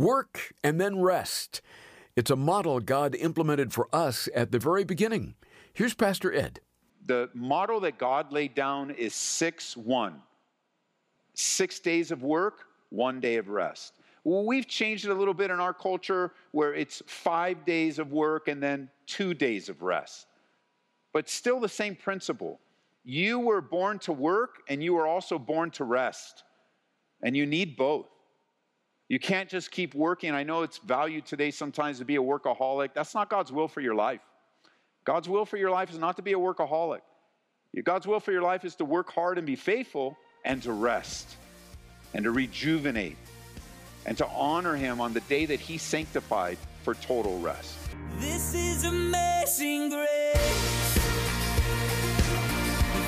Work and then rest. It's a model God implemented for us at the very beginning. Here's Pastor Ed. The model that God laid down is 6-1. 6 days of work, 1 day of rest. We've changed it a little bit in our culture where it's 5 days of work and then 2 days of rest. But still the same principle. You were born to work and you were also born to rest. And you need both. You can't just keep working. I know it's valued today sometimes to be a workaholic. That's not God's will for your life. God's will for your life is not to be a workaholic. God's will for your life is to work hard and be faithful and to rest and to rejuvenate and to honor him on the day that he sanctified for total rest. This is amazing grace.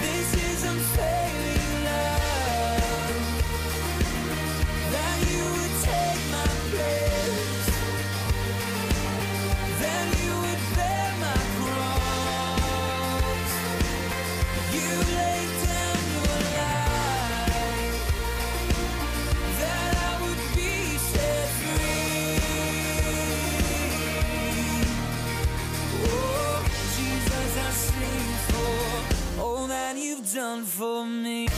This is unfailing love. That you would take my place. That you would bear my cross. You laid down your life. That I would be set free. Oh, Jesus, I sing for all that you've done for me.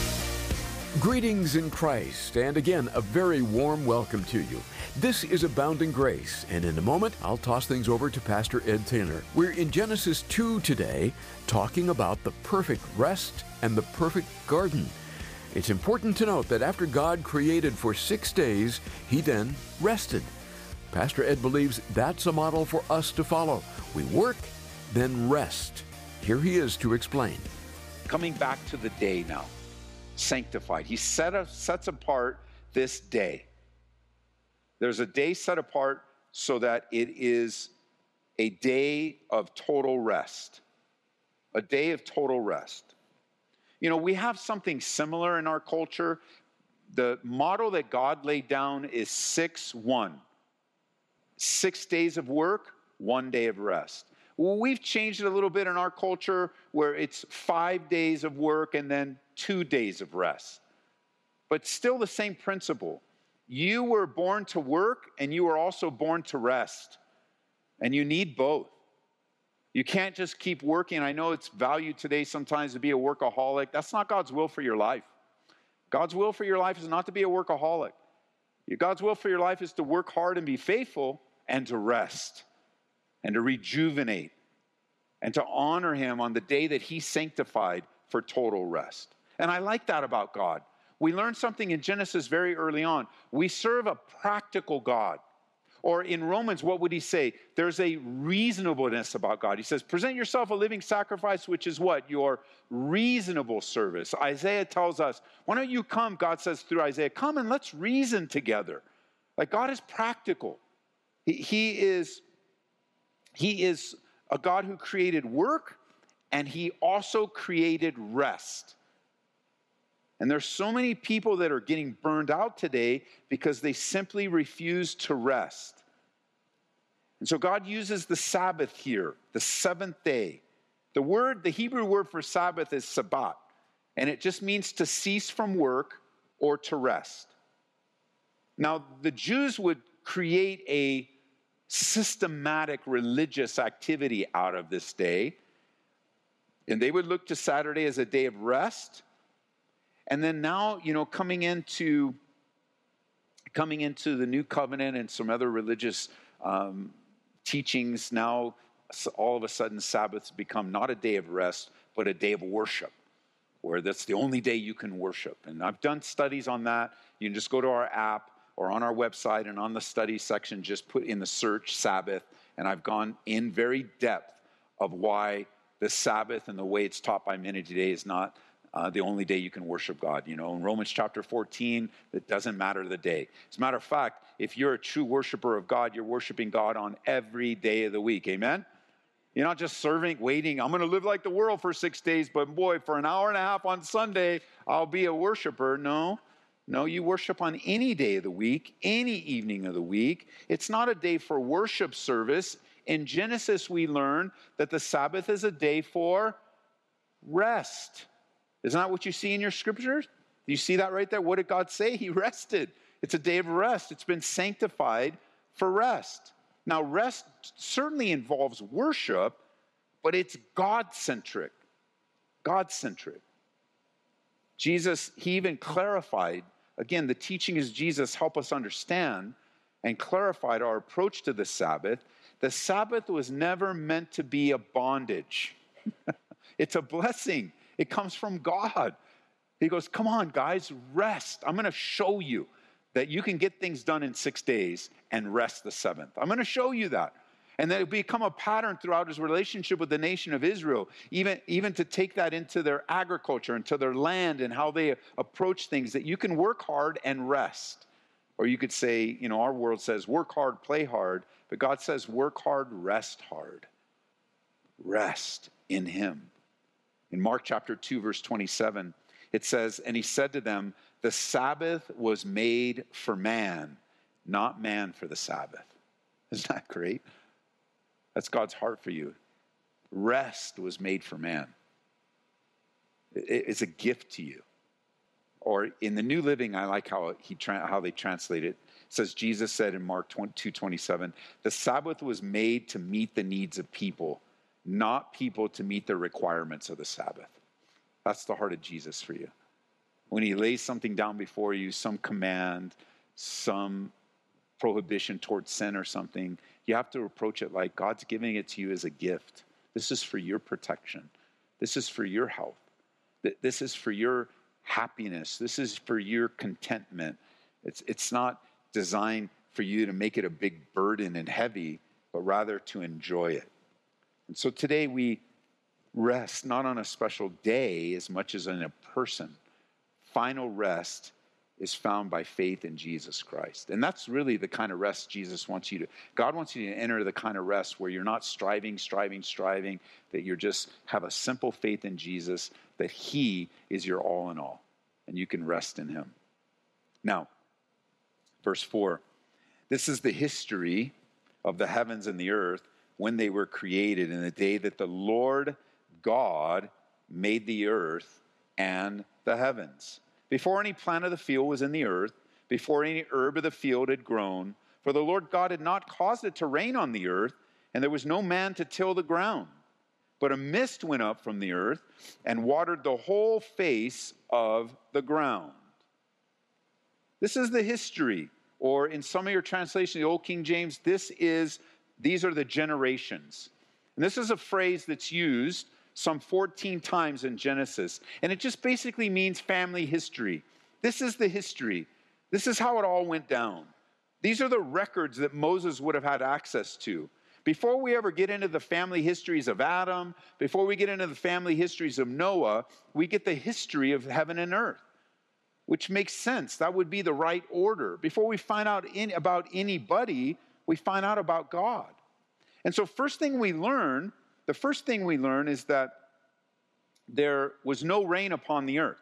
Greetings in Christ, and again, a very warm welcome to you. This is Abounding Grace, and in a moment, I'll toss things over to Pastor Ed Taylor. We're in Genesis 2 today, talking about the perfect rest and the perfect garden. It's important to note that after God created for 6 days, he then rested. Pastor Ed believes that's a model for us to follow. We work, then rest. Here he is to explain. Coming back to the day now. Sanctified. He sets apart this day. There's a day set apart so that it is a day of total rest. A day of total rest. You know, we have something similar in our culture. The model that God laid down is 6-1. 6 days of work, 1 day of rest. We've changed it a little bit in our culture where it's 5 days of work and then 2 days of rest. But still the same principle. You were born to work and you were also born to rest. And you need both. You can't just keep working. I know it's valued today sometimes to be a workaholic. That's not God's will for your life. God's will for your life is not to be a workaholic. God's will for your life is to work hard and be faithful and to rest. And to rejuvenate, and to honor him on the day that he sanctified for total rest. And I like that about God. We learned something in Genesis very early on. We serve a practical God. Or in Romans, what would he say? There's a reasonableness about God. He says, present yourself a living sacrifice, which is what? Your reasonable service. Isaiah tells us, why don't you come, God says through Isaiah, come and let's reason together. Like God is practical. He is a God who created work, and he also created rest. And there's so many people that are getting burned out today because they simply refuse to rest. And so God uses the Sabbath here, the seventh day. The Hebrew word for Sabbath is sabbat, and it just means to cease from work or to rest. Now, the Jews would create a systematic religious activity out of this day. And they would look to Saturday as a day of rest. And then now, you know, coming into the New Covenant and some other religious teachings, now all of a sudden Sabbaths become not a day of rest, but a day of worship, where that's the only day you can worship. And I've done studies on that. You can just go to our app, or on our website, and on the study section, just put in the search Sabbath, and I've gone in very depth of why the Sabbath and the way it's taught by many today is not the only day you can worship God. You know, in Romans chapter 14, it doesn't matter the day. As a matter of fact, if you're a true worshiper of God, you're worshiping God on every day of the week, amen? You're not just serving, waiting, I'm going to live like the world for 6 days, but boy, for an hour and a half on Sunday, I'll be a worshiper. No, you worship on any day of the week, any evening of the week. It's not a day for worship service. In Genesis, we learn that the Sabbath is a day for rest. Isn't that what you see in your scriptures? Do you see that right there? What did God say? He rested. It's a day of rest. It's been sanctified for rest. Now, rest certainly involves worship, but it's God-centric. God-centric. Jesus, he even clarified, again, the teaching is Jesus help us understand and clarified our approach to the Sabbath. The Sabbath was never meant to be a bondage. It's a blessing. It comes from God. He goes, come on, guys, rest. I'm going to show you that you can get things done in 6 days and rest the seventh. I'm going to show you that. And that it become a pattern throughout his relationship with the nation of Israel, even to take that into their agriculture, into their land and how they approach things, that you can work hard and rest. Or you could say, you know, our world says work hard, play hard, but God says work hard, rest hard. Rest in him. In Mark chapter 2, verse 27, it says, and he said to them, the Sabbath was made for man, not man for the Sabbath. Isn't that great? That's God's heart for you. Rest was made for man. It's a gift to you. Or in the New Living, I like how they translate it. It says, Jesus said in Mark 2:27, the Sabbath was made to meet the needs of people, not people to meet the requirements of the Sabbath. That's the heart of Jesus for you. When he lays something down before you, some command, some prohibition towards sin or something, you have to approach it like God's giving it to you as a gift. This is for your protection. This is for your health. This is for your happiness. This is for your contentment. It's not designed for you to make it a big burden and heavy, but rather to enjoy it. And so today we rest not on a special day as much as on a person. Final rest is found by faith in Jesus Christ. And that's really the kind of rest God wants you to enter the kind of rest where you're not striving, that you just have a simple faith in Jesus, that he is your all in all, and you can rest in him. Now, verse 4, this is the history of the heavens and the earth when they were created in the day that the Lord God made the earth and the heavens. Before any plant of the field was in the earth, before any herb of the field had grown, for the Lord God had not caused it to rain on the earth, and there was no man to till the ground. But a mist went up from the earth and watered the whole face of the ground. This is the history, or in some of your translations, the Old King James, these are the generations. And this is a phrase that's used some 14 times in Genesis. And it just basically means family history. This is the history. This is how it all went down. These are the records that Moses would have had access to. Before we ever get into the family histories of Adam, before we get into the family histories of Noah, we get the history of heaven and earth, which makes sense. That would be the right order. Before we find out about anybody, we find out about God. And so the first thing we learn is that there was no rain upon the earth.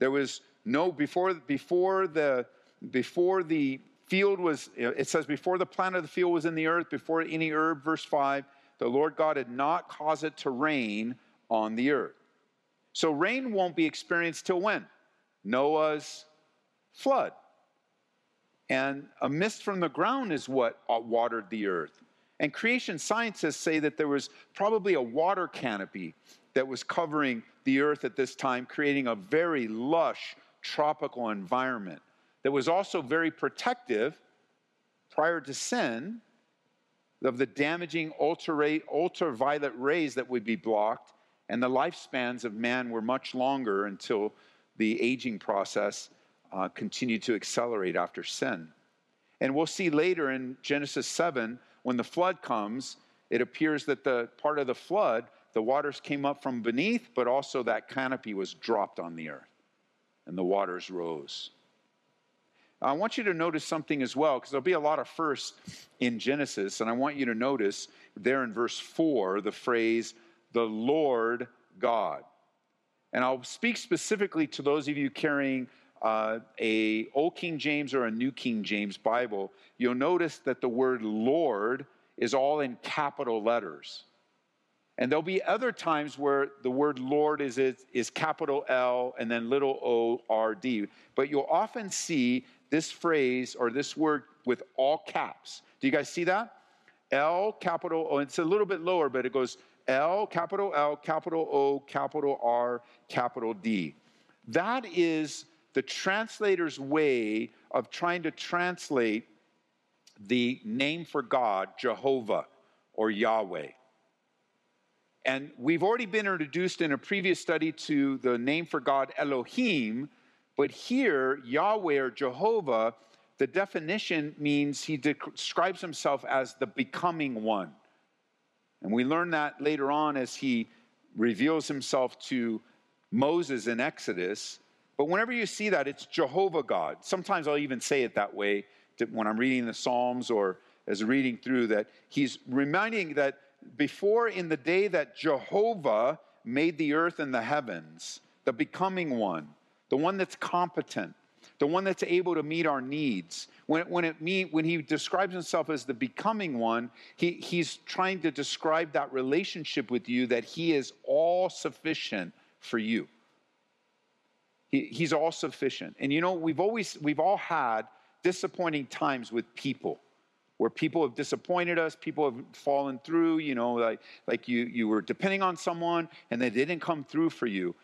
There was no, before the field was, it says, before the plant of the field was in the earth, before any herb, verse 5, the Lord God had not caused it to rain on the earth. So rain won't be experienced till when? Noah's flood. And a mist from the ground is what watered the earth. And creation scientists say that there was probably a water canopy that was covering the earth at this time, creating a very lush tropical environment that was also very protective prior to sin of the damaging ultraviolet rays that would be blocked, and the lifespans of man were much longer until the aging process continued to accelerate after sin. And we'll see later in Genesis 7, when the flood comes, it appears that the part of the flood, the waters came up from beneath, but also that canopy was dropped on the earth, and the waters rose. I want you to notice something as well, because there'll be a lot of firsts in Genesis, and I want you to notice there in verse 4, the phrase, the Lord God. And I'll speak specifically to those of you carrying a Old King James or a New King James Bible, you'll notice that the word Lord is all in capital letters. And there'll be other times where the word Lord is capital L and then little O-R-D. But you'll often see this phrase or this word with all caps. Do you guys see that? L, capital O. It's a little bit lower, but it goes L, capital O, capital R, capital D. That is the translator's way of trying to translate the name for God, Jehovah or Yahweh. And we've already been introduced in a previous study to the name for God, Elohim. But here, Yahweh or Jehovah, the definition means he describes himself as the becoming one. And we learn that later on as he reveals himself to Moses in Exodus. But whenever you see that, it's Jehovah God. Sometimes I'll even say it that way when I'm reading the Psalms or as reading through that. He's reminding that before, in the day that Jehovah made the earth and the heavens, the becoming one, the one that's competent, the one that's able to meet our needs. When he describes himself as the becoming one, he's trying to describe that relationship with you, that he is all sufficient for you. He's all sufficient. And you know, we've all had disappointing times with people, where people have disappointed us, people have fallen through, you know, like you were depending on someone and they didn't come through for you.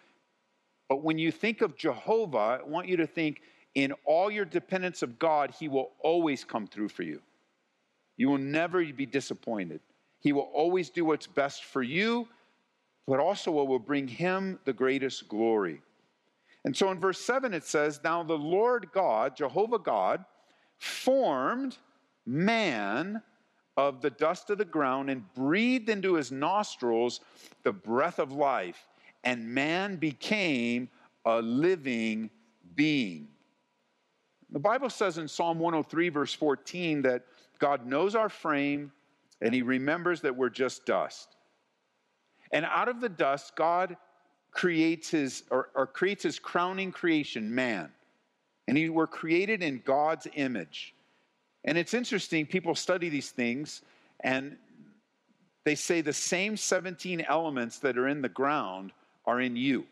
But when you think of Jehovah, I want you to think in all your dependence of God, he will always come through for you. You will never be disappointed. He will always do what's best for you, but also what will bring him the greatest glory. And so in verse 7, it says, now the Lord God, Jehovah God, formed man of the dust of the ground and breathed into his nostrils the breath of life, and man became a living being. The Bible says in Psalm 103, verse 14, that God knows our frame and he remembers that we're just dust. And out of the dust, God creates his crowning creation, man. And we're created in God's image. And it's interesting, people study these things and they say the same 17 elements that are in the ground are in you.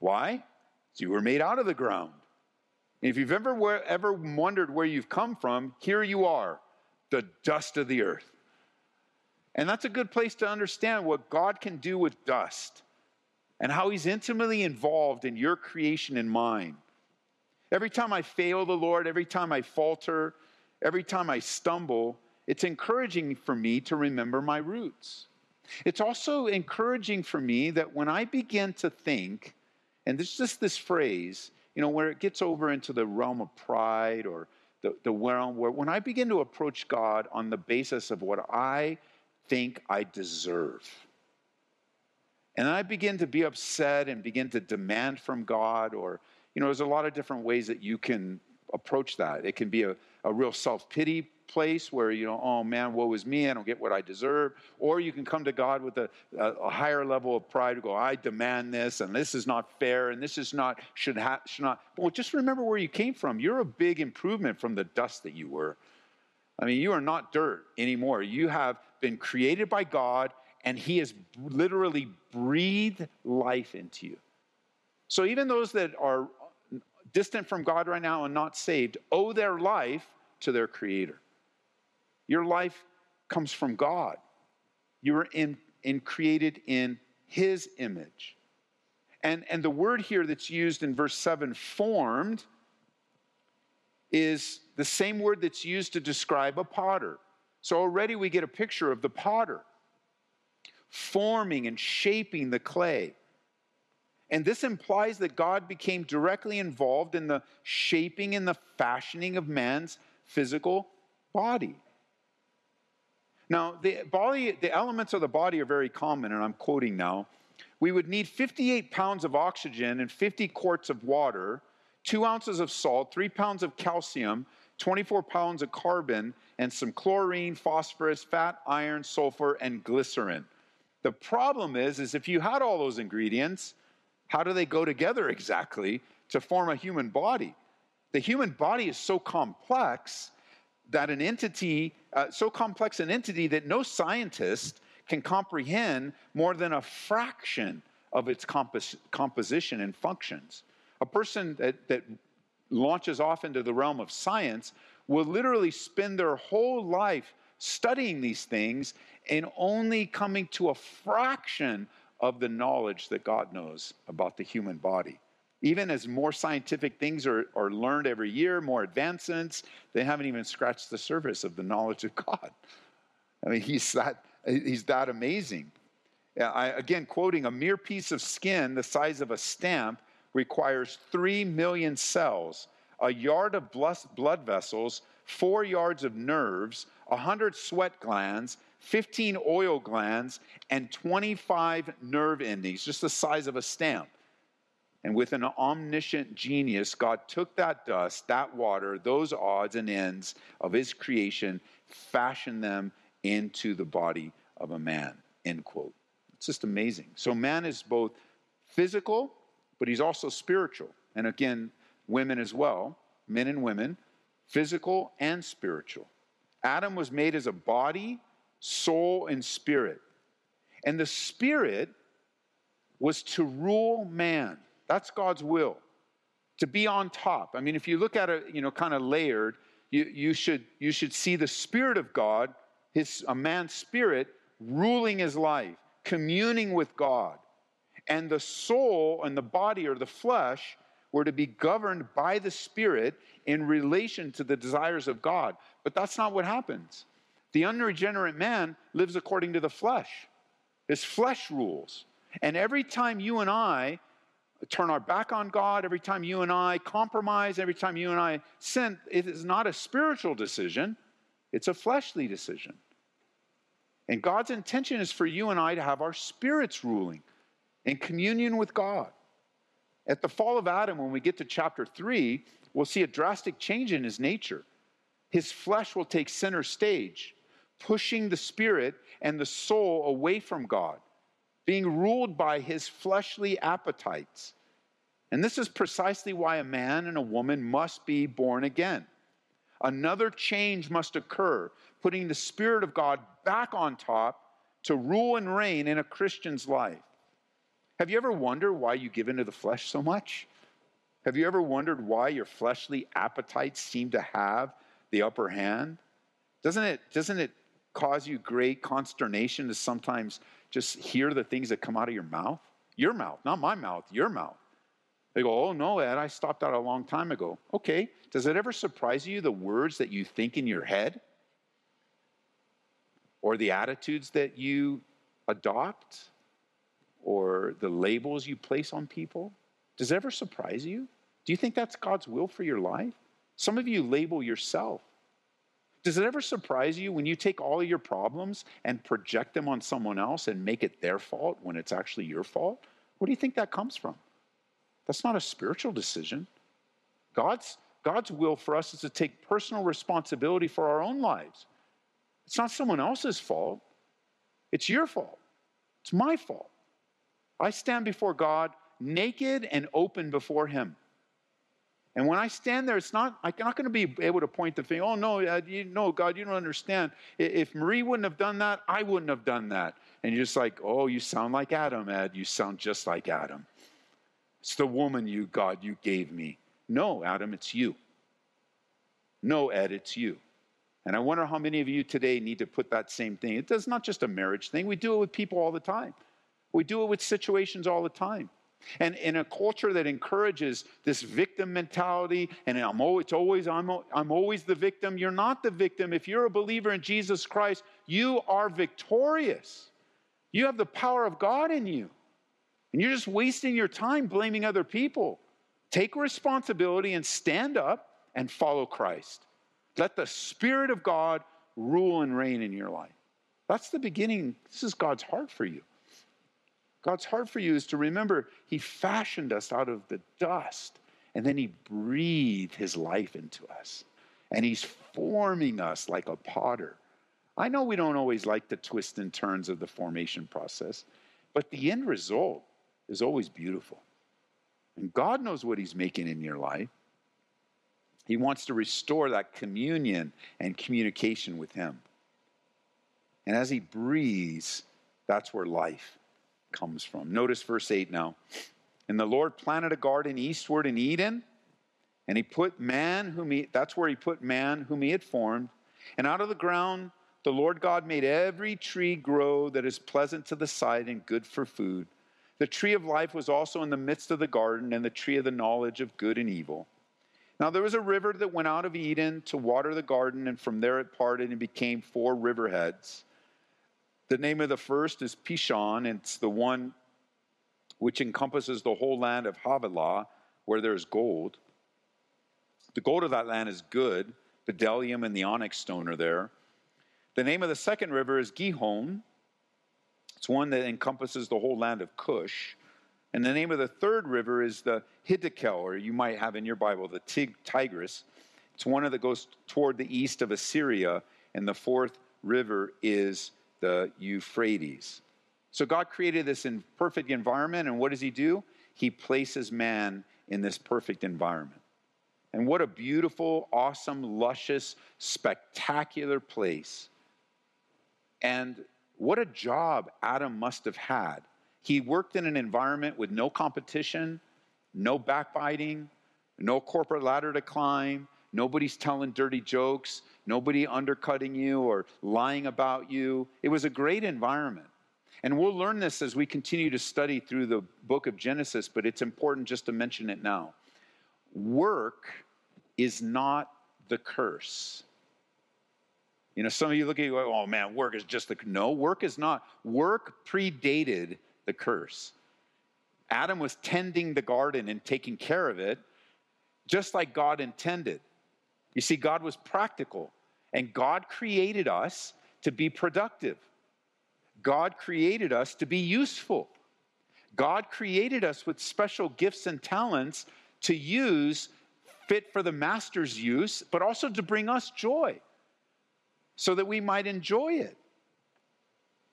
Why? Because you were made out of the ground. And if you've ever wondered where you've come from, here you are, the dust of the earth. And that's a good place to understand what God can do with dust and how he's intimately involved in your creation and mine. Every time I fail the Lord, every time I falter, every time I stumble, it's encouraging for me to remember my roots. It's also encouraging for me that when I begin to think, and there's just this phrase, you know, where it gets over into the realm of pride or the realm where when I begin to approach God on the basis of what I think I deserve, and I begin to be upset and begin to demand from God, or you know, there's a lot of different ways that you can approach that. It can be a real self-pity place where, you know, oh man, woe is me, I don't get what I deserve. Or you can come to God with a higher level of pride to go, I demand this, and this is not fair, and this is not, should not. Well, just remember where you came from. You're a big improvement from the dust that you were. I mean, you are not dirt anymore. You have been created by God, and he has literally breathed life into you. So even those that are distant from God right now and not saved, owe their life to their creator. Your life comes from God. You were created in his image. And the word here that's used in verse 7, formed, is the same word that's used to describe a potter. So already we get a picture of the potter forming and shaping the clay. And this implies that God became directly involved in the shaping and the fashioning of man's physical body. Now, the elements of the body are very common, and I'm quoting now. We would need 58 pounds of oxygen and 50 quarts of water, 2 ounces of salt, 3 pounds of calcium, 24 pounds of carbon, and some chlorine, phosphorus, fat, iron, sulfur, and glycerin. The problem is if you had all those ingredients, how do they go together exactly to form a human body? The human body is so complex that an entity that no scientist can comprehend more than a fraction of its composition and functions. A person that launches off into the realm of science will literally spend their whole life studying these things and only coming to a fraction of the knowledge that God knows about the human body. Even as more scientific things are learned every year, more advancements, they haven't even scratched the surface of the knowledge of God. I mean, he's that amazing. Again, quoting, a mere piece of skin the size of a stamp requires 3 million cells, a yard of blood vessels, 4 yards of nerves, 100 sweat glands, 15 oil glands, and 25 nerve endings, just the size of a stamp. And with an omniscient genius, God took that dust, that water, those odds and ends of his creation, fashioned them into the body of a man, end quote. It's just amazing. So man is both physical, but he's also spiritual. And again, women as well, men and women, physical and spiritual. Adam was made as a body, soul, and spirit. And the spirit was to rule man. That's God's will, to be on top. I mean, if you look at it, kind of layered, you should see the Spirit of God, a man's spirit, ruling his life, communing with God. And the soul and the body or the flesh were to be governed by the Spirit in relation to the desires of God. But that's not what happens. The unregenerate man lives according to the flesh. His flesh rules. And every time you and I turn our back on God, every time you and I compromise, every time you and I sin, it is not a spiritual decision. It's a fleshly decision. And God's intention is for you and I to have our spirits ruling in communion with God. At the fall of Adam, when we get to chapter 3, we'll see a drastic change in his nature. His flesh will take center stage, pushing the spirit and the soul away from God, being ruled by his fleshly appetites. And this is precisely why a man and a woman must be born again. Another change must occur, putting the Spirit of God back on top to rule and reign in a Christian's life. Have you ever wondered why you give into the flesh so much? Have you ever wondered why your fleshly appetites seem to have the upper hand? Doesn't it cause you great consternation to sometimes just hear the things that come out of your mouth? Your mouth, not my mouth, your mouth. They go, oh no, Ed, I stopped that a long time ago. Okay, does it ever surprise you the words that you think in your head? Or the attitudes that you adopt? Or the labels you place on people? Does it ever surprise you? Do you think that's God's will for your life? Some of you label yourself. Does it ever surprise you when you take all of your problems and project them on someone else and make it their fault when it's actually your fault? Where do you think that comes from? That's not a spiritual decision. God's will for us is to take personal responsibility for our own lives. It's not someone else's fault. It's your fault. It's my fault. I stand before God naked and open before him. And when I stand there, I'm not going to be able to point the finger. Oh, no, God, you don't understand. If Marie wouldn't have done that, I wouldn't have done that. And you're just like, oh, you sound like Adam, Ed. You sound just like Adam. It's the woman God, you gave me. No, Adam, it's you. No, Ed, it's you. And I wonder how many of you today need to put that same thing. It's not just a marriage thing. We do it with people all the time. We do it with situations all the time. And in a culture that encourages this victim mentality, and I'm always the victim. You're not the victim. If you're a believer in Jesus Christ, you are victorious. You have the power of God in you. And you're just wasting your time blaming other people. Take responsibility and stand up and follow Christ. Let the Spirit of God rule and reign in your life. That's the beginning. This is God's heart for you. God's heart for you is to remember he fashioned us out of the dust, and then he breathed his life into us. And he's forming us like a potter. I know we don't always like the twists and turns of the formation process, but the end result is always beautiful. And God knows what he's making in your life. He wants to restore that communion and communication with him. And as he breathes, That's where life comes from. Notice verse 8 now. And the Lord planted a garden eastward in Eden, and he put man whom he, that's where he put man whom he had formed. And out of the ground, the Lord God made every tree grow that is pleasant to the sight and good for food. The tree of life was also in the midst of the garden, and the tree of the knowledge of good and evil. Now there was a river that went out of Eden to water the garden, and from there it parted and became 4 river heads. The name of the first is Pishon, and it's the one which encompasses the whole land of Havilah, where there is gold. The gold of that land is good. Bdellium and the onyx stone are there. The name of the second river is Gihon. It's one that encompasses the whole land of Cush. And the name of the third river is the Hiddekel, or you might have in your Bible, the Tigris. It's one that goes toward the east of Assyria. And the fourth river is the Euphrates. So God created this in perfect environment. And what does he do? He places man in this perfect environment. And what a beautiful, awesome, luscious, spectacular place. And what a job Adam must have had. He worked in an environment with no competition, no backbiting, no corporate ladder to climb. Nobody's telling dirty jokes. Nobody undercutting you or lying about you. It was a great environment. And we'll learn this as we continue to study through the book of Genesis, but it's important just to mention it now. Work is not the curse. You know, some of you look at you go, oh man, work is just the curse. No, work is not. Work predated the curse. Adam was tending the garden and taking care of it, just like God intended. You see, God was practical, and God created us to be productive. God created us to be useful. God created us with special gifts and talents to use, fit for the master's use, but also to bring us joy so that we might enjoy it.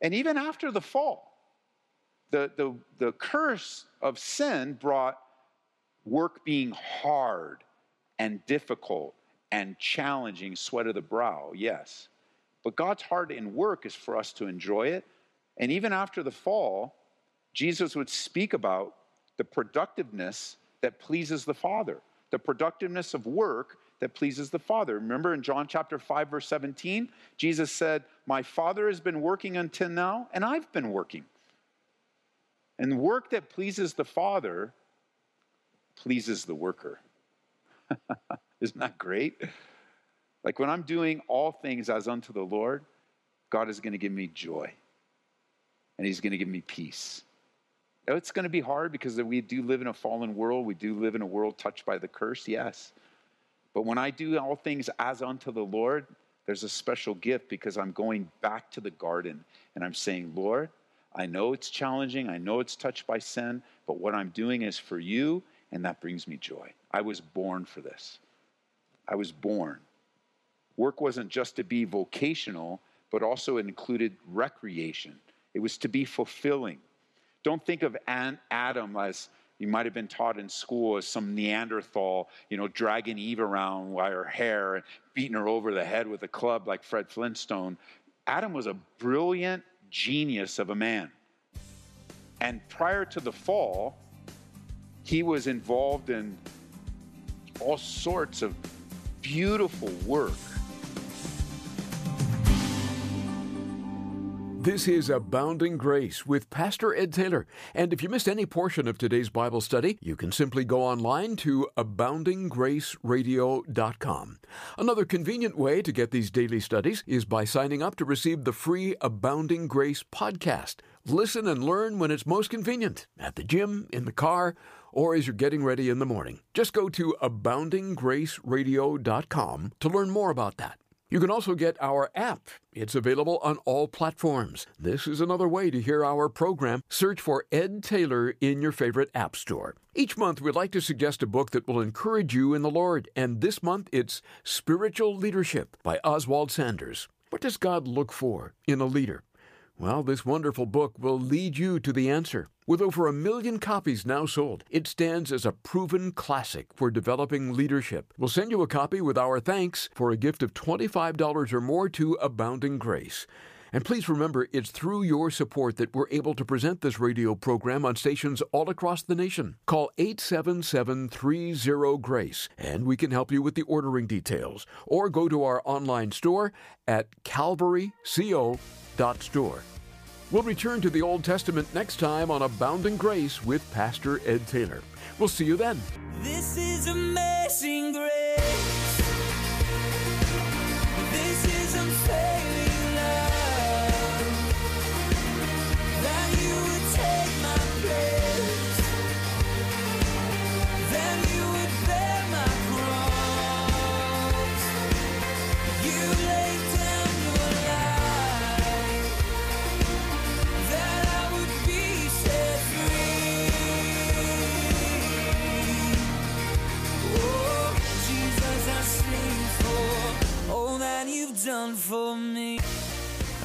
And even after the fall, the curse of sin brought work being hard and difficult and challenging, sweat of the brow, yes. But God's heart in work is for us to enjoy it. And even after the fall, Jesus would speak about the productiveness that pleases the Father, the productiveness of work that pleases the Father. Remember in John chapter 5, verse 17, Jesus said, my Father has been working until now, and I've been working. And work that pleases the Father pleases the worker. Isn't that great? Like when I'm doing all things as unto the Lord, God is going to give me joy. And he's going to give me peace. Now, it's going to be hard because we do live in a fallen world. We do live in a world touched by the curse, yes. But when I do all things as unto the Lord, there's a special gift because I'm going back to the garden. And I'm saying, Lord, I know it's challenging. I know it's touched by sin. But what I'm doing is for you, and that brings me joy. I was born for this. I was born. Work wasn't just to be vocational, but also included recreation. It was to be fulfilling. Don't think of Adam as you might have been taught in school as some Neanderthal, you know, dragging Eve around by her hair and beating her over the head with a club like Fred Flintstone. Adam was a brilliant genius of a man. And prior to the fall, he was involved in all sorts of beautiful work. This is Abounding Grace with Pastor Ed Taylor. And if you missed any portion of today's Bible study, you can simply go online to aboundinggraceradio.com. Another convenient way to get these daily studies is by signing up to receive the free Abounding Grace podcast. Listen and learn when it's most convenient, at the gym, in the car, or as you're getting ready in the morning. Just go to aboundinggraceradio.com to learn more about that. You can also get our app. It's available on all platforms. This is another way to hear our program. Search for Ed Taylor in your favorite app store. Each month, we'd like to suggest a book that will encourage you in the Lord. And this month, it's Spiritual Leadership by Oswald Sanders. What does God look for in a leader? Well, this wonderful book will lead you to the answer. With over 1 million copies now sold, it stands as a proven classic for developing leadership. We'll send you a copy with our thanks for a gift of $25 or more to Abounding Grace. And please remember, it's through your support that we're able to present this radio program on stations all across the nation. Call 877-30-GRACE, and we can help you with the ordering details. Or go to our online store at calvaryco.store. We'll return to the Old Testament next time on Abounding Grace with Pastor Ed Taylor. We'll see you then. This is amazing grace. This is unfailing love. That you would take my place. That you would bear my cross. You laid down your life. That I would be set free. Oh, Jesus, I sing for all that you've done for me.